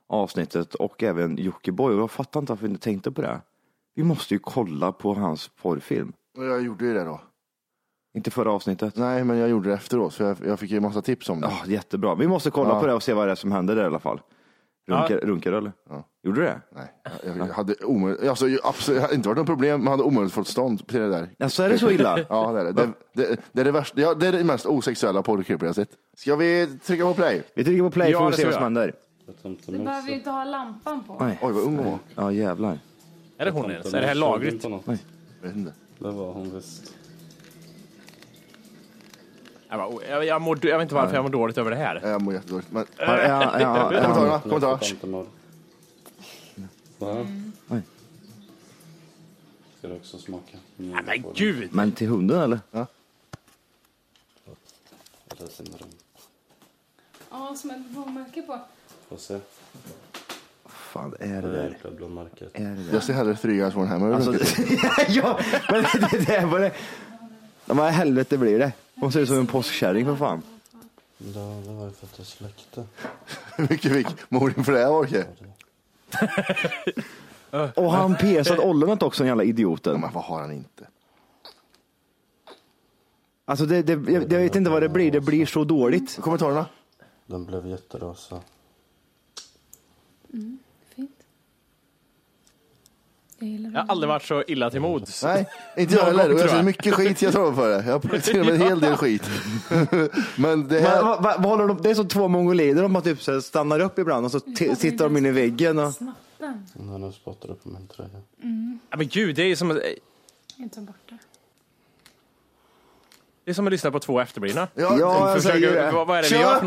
avsnittet och även Jocke Berg. Jag fattar inte varför vi inte tänkte på det. Vi måste ju kolla på hans porrfilm. Jag gjorde ju det då. Inte förra avsnittet. Nej, men jag gjorde det efteråt. För jag, jag fick ju en massa tips om det. Oh, jättebra. Vi måste kolla ja. på det och se vad det är som händer där i alla fall. Runkar, ja. runkar eller? Ja. Gjorde du det? Nej, jag hade omöjligt, alltså, absolut, hade inte varit något problem, man hade omöjligt fått stånd till det där. Ja, så är det så illa? Ja, det är det. Det, det, det, är det, värsta, ja, det är det mest osexuella porrklippet jag sett. Ska vi trycka på play? Vi trycker på play ja, för att se vad som händer. Du behöver ju inte ha lampan på. Nej. Oj, vad ung hon. Ja, jävlar. Är det hon ens? Är det här lagligt? Nej, vet inte. Det var hon visst. Jag, bara, jag, jag, mår, jag vet inte varför jag mår dåligt över det här. Jag mår jättedåligt. Men... Ja, ja, ja, ja. Kommentarerna, kommentarer. Mm. Oj. Ska du också smaka? Mm, ja, men gud! Men till hunden eller? Ja. Ja, som ett blommärke på. Får se. Fan, är det där? Är det där? Jag ser hellre frygas från hemma. Alltså, ja, men det där var det. Ja, men helvete blir det. Hon ser ut som en påskkärring för fan. Ja, det var ju för att jag släckte. Mycket vik. Morin för det här, okej. Och han pesat ollonet också, en jävla idioten. Ja, men vad har han inte? Alltså, det, det, jag, jag vet inte vad det blir. Det blir så dåligt. Mm. Kommentarerna? Den blev jätterosa. Mm, fint. Jag, jag har aldrig varit så illa till mods. Nej, inte jag heller. Och jag ser mycket skit jag tar för det. Jag har till och med en hel del skit. Men det här... Men, va, va, vad håller de... Det är som två mongolider. De typ så här, stannar upp ibland och så t- sitter de inne i väggen. Och... Han har spottat upp min tröja. Mm. Ja, men gud, det är ju som... Att... Inte borta. Det är som att lyssna på två efterblivna. Ja, ja, jag säger det. Vad, vad är det vi gör för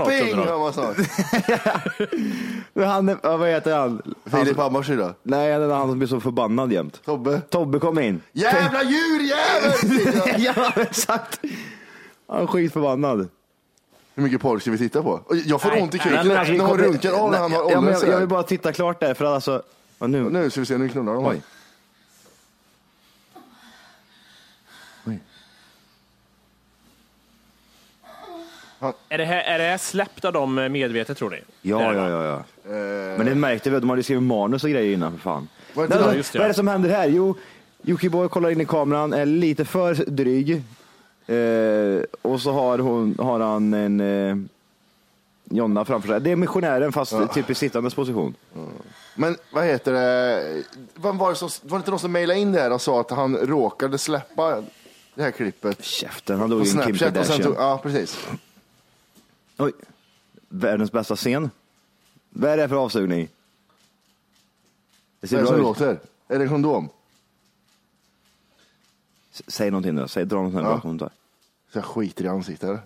något? Köping! Han, vad heter han? Filip Hammars idag? Nej, han är han som blir så förbannad jämt. Tobbe? Tobbe, kom in. Jävla djurjävel! Ja, exakt. Han är skitförbannad. Hur mycket porr ska vi titta på? Jag får nej, ont i kuken när alltså, hon runkar av när han har åldern. Jag, jag, jag vill bara titta klart där. För att alltså, nu. nu ska vi se, nu knullar de. Oj. Är det, här, är det här släppt av dem medvetet, tror ni? Ja, ja, ja, ja. Men det märkte vi, de hade skrivit manus och grejer innan, för fan. Vad är det, det, det. Vad är det som händer här? Jo, Jocke Berg kollar in i kameran, är lite för dryg. Eh, och så har, hon, har han en eh, Jonna framför sig. Det är missionären, fast ja. typ i sittandes position. Mm. Men vad heter det? Var det, som, var det inte någon som mejlade in det här och sa att han råkade släppa det här klippet? Käften, han dog ju en Kim Kardashian. Ja, precis. Oj, världens bästa scen. Vad är det för avsugning? Det ser bra ut. Är det kondom? S- säg någonting nu, säg, dra någonting ja. bakom där. Så jag skiter i ansiktet här.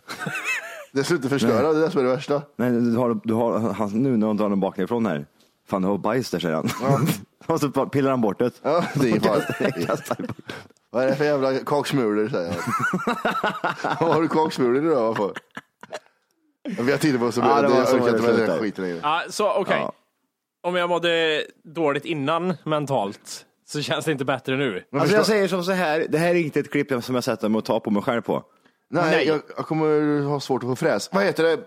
Det slutar förstöra, det är det som är det värsta. Nej, du har, du har, han, nu när han drar den bakifrån här. Fan, du har bajs där, säger han. Ja. Och så pillar han bort det. Ja, det är fan. Vad är det för jävla kaksmulor, säger han. Vad har du kaksmulor idag, varför? Vi har tid på så ah, det, det var så det var skiten i det. Ah, så okej. Okay. Ja. Om jag mådde dåligt innan mentalt så känns det inte bättre nu. Alltså jag säger som så här, det här är inte ett klipp som jag sätter mig och tar på mig själv på. Nej, Nej. Jag, jag kommer ha svårt att få fräs. Vad heter det?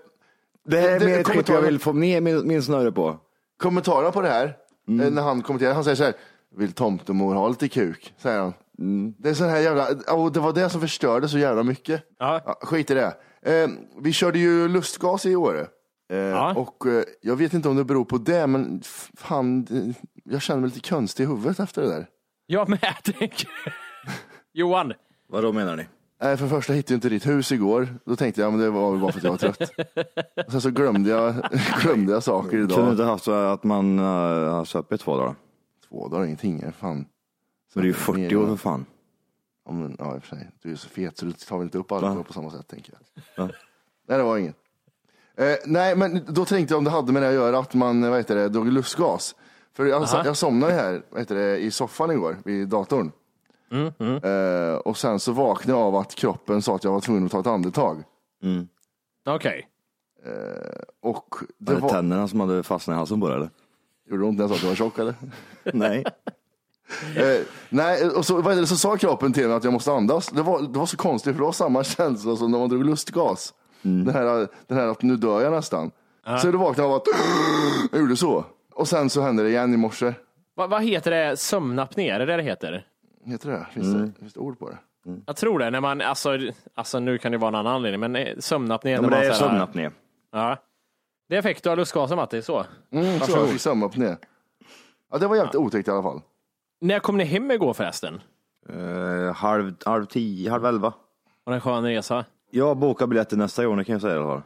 Det här är det, mer ett klipp jag vill få ner min, min snöre på. Kommentarerna på det här, mm. när han kommenterar, han säger så här: vill tomtemor ha lite kuk, säger han. Mm. Det är så här jävla, och det var det som förstörde så jävla mycket. Ja, skit i det. Eh, vi körde ju lustgas i Åre. Eh, och eh, jag vet inte om det beror på det, men fan, jag känner mig lite konstig i huvudet efter det där. Ja, men jag tänker... Johan! Vad då menar ni? Eh, för första hittade jag inte ditt hus igår. Då tänkte jag, men det var bara för att jag var trött. Och sen så glömde jag, glömde jag saker idag. Kunde inte haft så att man äh, har söpit två dagar? Två dagar, ingenting, fan. Så det är ju fyrtio år för fan. Ja, men, ja, i och för sig. Du är så fet så du tar väl inte upp allt ja. på samma sätt, tänker jag. Ja. Nej, det var inget. Eh, nej, men då tänkte jag om det hade med det att göra att man, vad heter det, drog lustgas. För jag, jag somnade här, vad heter det, i soffan igår, vid datorn. Mm, mm. Eh, och sen så vaknade jag av att kroppen sa att jag var tvungen att ta ett andetag. Mm. Okej. Okay. Eh, och det var... Var det tänderna som hade fastnat i halsen på det, eller? Gjorde du ont när jag sa att jag var tjock, eller? Nej. Eh, nej, och så, vad är det, så sa kroppen till mig att jag måste andas. Det var, det var så konstigt, för det var samma känsla som när man drog lustgas. Mm. Den, här, den här att nu dör jag nästan. Uh-huh. Så det vaknade av att jag gjorde så. Och sen så hände det igen i morse. Va, vad heter det? Sömnapné, är det det heter? Heter det? Finns, mm. det, finns det ord på det? Mm. Jag tror det, när man, alltså, alltså nu kan det vara en annan anledning, men sömnapné. Ja, men det är sömnapné. Ja. Det fick du av lustgasen, Matti, så. Mm, så jag fick sömnapné. Ja, det var jävligt ja. otäckt i alla fall. När kom ni hem igår förresten? Uh, halv, halv tio, halv elva. Var det en skön resa? Jag bokar biljetter nästa år, kan jag säga i alla fall.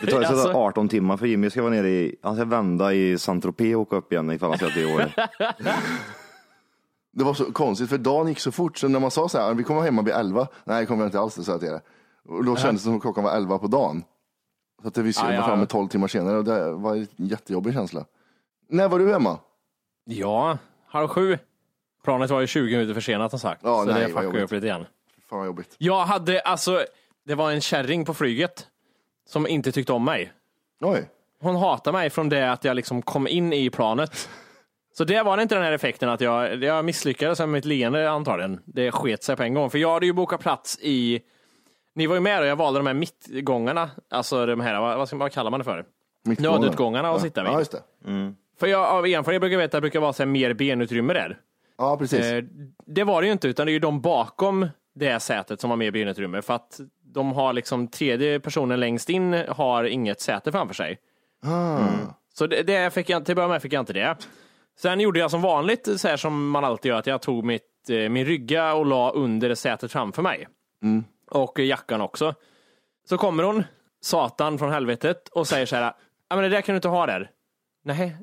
Det tar alltså... arton timmar för Jimmy ska vara nere i... Han ska vända i Saint-Tropez och åka upp igen ifall han ska till Åre. Det var så konstigt, för dagen gick så fort. Så när man sa så här, vi kommer hemma vid elva. Nej, kommer jag inte alls, så här till det. Och då kändes det som att klockan var elva på dagen. Så att vi skulle vara framme tolv timmar senare. Och det var en jättejobbig känsla. När var du hemma? Ja... Halv sju. Planet var ju tjugo minuter försenat, som sagt. Ja, så nej, det fuckade upp lite igen. Fan jobbigt. Jag hade, alltså, det var en kärring på flyget som inte tyckte om mig. Oj. Hon hatade mig från det att jag liksom kom in i planet. Så det var inte den här effekten att jag, jag misslyckades med mitt leende antagligen. Det sket sig på en gång. För jag hade ju bokat plats i, ni var ju med och jag valde de här mittgångarna. Alltså de här, vad, vad, vad kallar man det för? Nödutgångarna att sitta vid. Ja, just det. Mm. För jag av erfarenhet brukar veta att det brukar vara så här mer benutrymme där. Ja, precis. Eh, det var det ju inte, utan det är ju de bakom det här sätet som har mer benutrymme. För att de har liksom, tredje personen längst in har inget säte framför sig. Ah. Mm. Så det, det fick jag, till början med fick jag inte det. Sen gjorde jag som vanligt, så här som man alltid gör, att jag tog mitt, eh, min rygga och la under sätet framför mig. Mm. Och jackan också. Så kommer hon, satan från helvetet, och säger så här, ja men det där kan du inte ha där. Nej.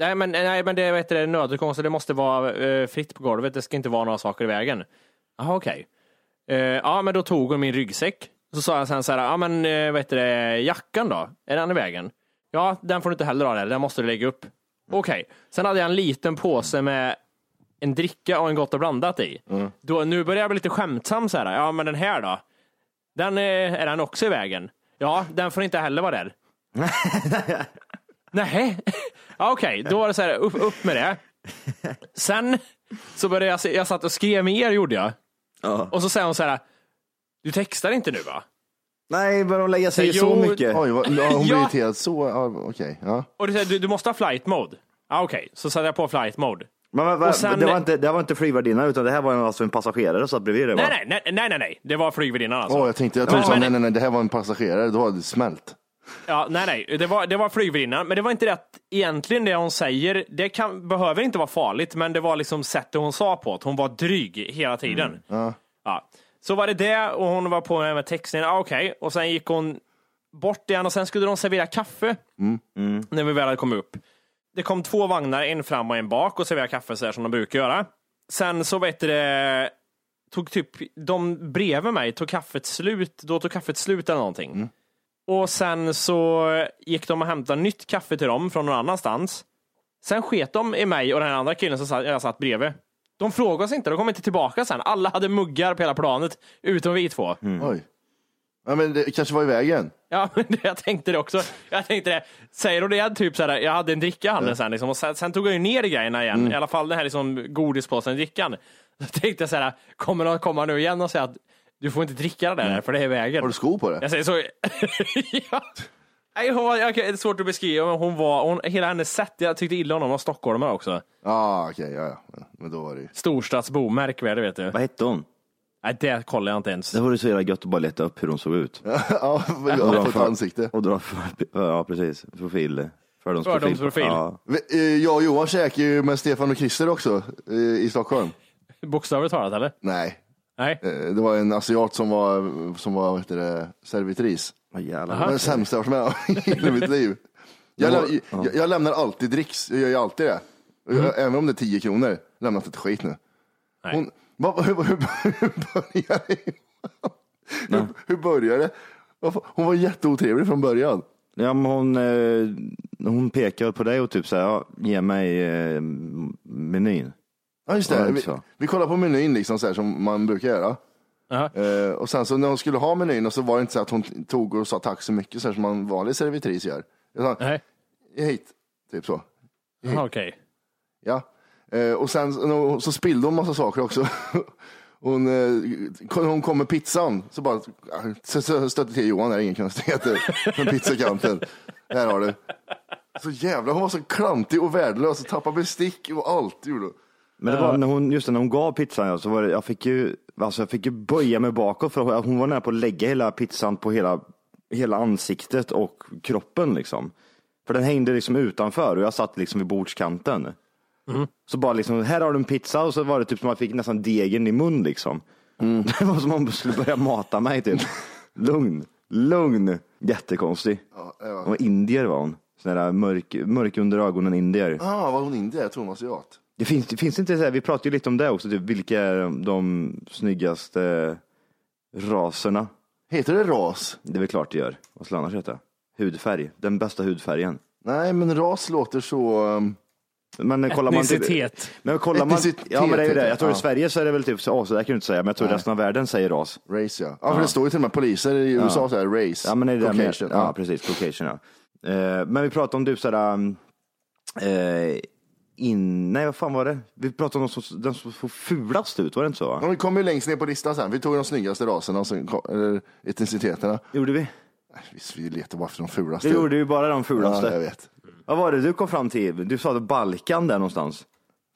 Nej men, nej, men det, vet du, det är nödutgång, så det måste vara eh, fritt på golvet. Det ska inte vara några saker i vägen. Jaha, okej. Okay. Eh, ja, men då tog hon min ryggsäck. Så sa jag sen så här, ja men, eh, vet du, jackan då? Är den i vägen? Ja, den får du inte heller ha där. Den måste du lägga upp. Okej. Okay. Sen hade jag en liten påse med en dricka och en gott och blandat i. Mm. Då, nu börjar jag bli lite skämtsam så här. Ja, men den här då? Den, eh, är den också i vägen? Ja, den får inte heller vara där. Nej. Okej, okay, då var det så här, upp, upp med det. Sen så började jag, jag satt och skrev med er, gjorde jag. Uh. Och så säger hon så här, du textar inte nu va? Nej, men hon lägger sig så, så mycket. Oj, vad, ja, hon blir irriterad så, okej. Okay, ja. Och du säger, du, du måste ha flight mode. Ah, okej, okay. Så satte jag på flight mode. Men, men, men sen, det var inte, det var inte flygvärdinnan, utan det här var alltså en passagerare, så att bredvid det var. Nej, nej, nej, nej, nej. Det var flygvärdinnan alltså. Åh, oh, jag tänkte, jag trodde ja, men, nej, nej, nej, det här var en passagerare, då hade det smält. Ja, nej, nej. Det var, det var flygvärdinnan. Men det var inte rätt egentligen det hon säger. Det kan, behöver inte vara farligt, men det var liksom sättet hon sa på. Att hon var dryg hela tiden. Mm. Uh. Ja. Så var det det, och hon var på med texten. Ah, okej. Okay. Och sen gick hon bort igen, och sen skulle de servera kaffe. Mm. Mm. När vi väl hade kommit upp. Det kom två vagnar, en fram och en bak, och serverade kaffe så här som de brukar göra. Sen så vet det, tog typ, de bredvid mig tog kaffet slut. Då tog kaffet slut eller någonting. Mm. Och sen så gick de och hämtade nytt kaffe till dem från någon annanstans. Sen sket de i mig och den andra killen som satt, jag satt bredvid. De frågade oss inte, de kom inte tillbaka sen. Alla hade muggar på hela planet, utom vi två. Mm. Oj. Ja, men det kanske var i vägen. Ja, men det, jag tänkte det också. Jag tänkte det. Säger du det typ så här, jag hade en dricka i handen sen liksom, och sen, sen tog jag ju ner grejerna igen. Mm. I alla fall det här liksom godispåsen, drickan. Så tänkte jag så här, kommer de komma nu igen och säga att du får inte dricka det där, mm. för det är i vägen. Har du sko på det? Jag säger så. Ja. Nej, hon var, jag, det är svårt att beskriva, men hon var, hon, hela hennes sätt, jag tyckte illa om honom, var stockholmare också. Ah, okay, ja, okej, ja. Men då var det ju... Storstadsbo, märkvärd, vet du. Vad hette hon? Nej, det kollar jag inte ens. Det var ju så jävla gött att bara leta upp hur hon såg ut. Ja, men jag har fått ansikte. Och dra, ja, precis. Profil. Fördomsprofil. Fördomsprofil. Ja. Jag och Johan käkar ju med Stefan och Christer också i Stockholm. Bokstavligt talat, eller? Nej. Nej. Det var en asiat som var, som var vad heter det, servitris. Vad jävlar. Det var den sämsta jag har varit med i mitt liv. Jag, läm- jag, jag lämnar alltid dricks. Jag gör ju alltid det. Mm. Jag, även om det är tio kronor. Lämnar inte ett skit nu. Nej. Hon... Hur börjar det? Hur, hur börjar det? Hon var jätteotrevlig från början. Ja, men hon, hon pekade på dig och typ så här, ja, ge mig menyn. Ja, just det. Vi, vi kollade på menyn liksom så här, som man brukar göra. Uh-huh. Och sen så när hon skulle ha menyn, och så var det inte så att hon tog och sa tack så mycket så här, som man vanlig servitris gör. Jag sa, nej. Hit, typ så. Okej. Okay. Ja. Eh, och sen så spillde hon massa saker också. Hon, eh, hon kom med pizzan. Så bara stötte till Johan här, ingen konstigheter. Från pizzakanten. Här har du. Så jävla, hon var så klantig och värdelös. Och tappade bestick och allt gjorde. Men det var när hon, just när hon gav pizzan, så var det, jag, fick ju, alltså jag fick ju böja mig bakåt. För hon var nära på att lägga hela pizzan på hela, hela ansiktet och kroppen liksom. För den hängde liksom utanför. Och jag satt liksom vid bordskanten. Mm. Så bara liksom, här har du en pizza. Och så var det typ som man fick nästan degen i mun liksom. Mm. Det var som om man skulle börja mata mig typ. Lugn, lugn. Jättekonstig. Ja, det var... Hon var indier var hon. Sån där mörk, mörk under ögonen indier. Ja, ah, var hon indier? Jag tror hon var asiat. Det finns, det finns inte så här, vi pratade ju lite om det också typ, vilka är de snyggaste raserna? Heter det ras? Det är väl klart det gör. Vad skulle annars heta? Hudfärg, den bästa hudfärgen. Nej, men ras låter så... Um... Men kollar man typ, men kollar man ja men det är ju det. Jag tror ja. I Sverige så är det väl typ så, så där kan du inte säga, men jag tror nej. Resten av världen säger ras. Race ja. Ja, för ja. Det står ju till och med poliser i ja. U S A så här race. Ja, men är det med, ja, ja precis, Caucasian. Ja. Uh, men vi pratade om typ så där uh, in, nej vad fan var det? Vi pratade om de den som får fulast ut, var det inte så? Ja, vi kom ju längst ner på listan sen. Vi tog de snyggaste raserna och kom, eller etniciteterna. Gjorde vi? Visst, vi letade bara efter de fulaste. Det gjorde ju bara de fulaste. Ja, jag vet. Vad var det du kom fram till? Du sa att Balkan där någonstans. Så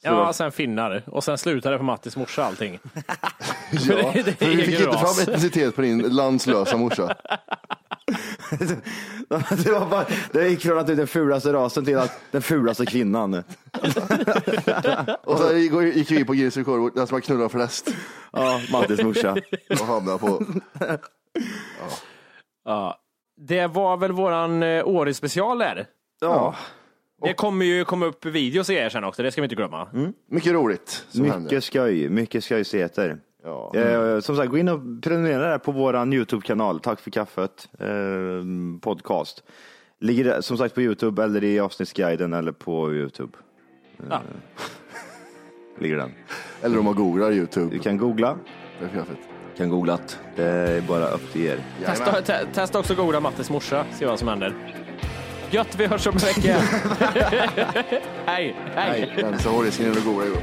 ja, var... sen finnar. Och sen slutade det på Mattis morsa allting. Ja, det, det vi fick inte fram etnicitet på din landslösa morsa. Det var bara, det gick från att du är den fulaste rasen till att den fulaste kvinnan. Och så gick vi på Giggly Squad, den som har knullat flest. Ja, Mattis morsa. Och hamnade på... Ja. Ja. Det var väl våran Åre special där. Ja. Och det kommer ju komma upp videos i er sen också, det ska vi inte glömma. Mm. Mycket roligt. Mycket skoj, mycket skojseter. Ja. Eh, som sagt, gå in och prenumerera på våran YouTube-kanal, Tack för kaffet, eh, podcast. Ligger som sagt på YouTube eller i avsnittsguiden eller på YouTube. Ja. Eh, ligger den. Eller om man googlar YouTube. Du kan googla. Det är kaffet. Kan googlat. Det är bara upp till er. Testa, te- testa också googla Mattes morsa, se vad som händer. Gött, vi hörs om en vecka. Hej, hej. Nej, så håller sig nu och går jag.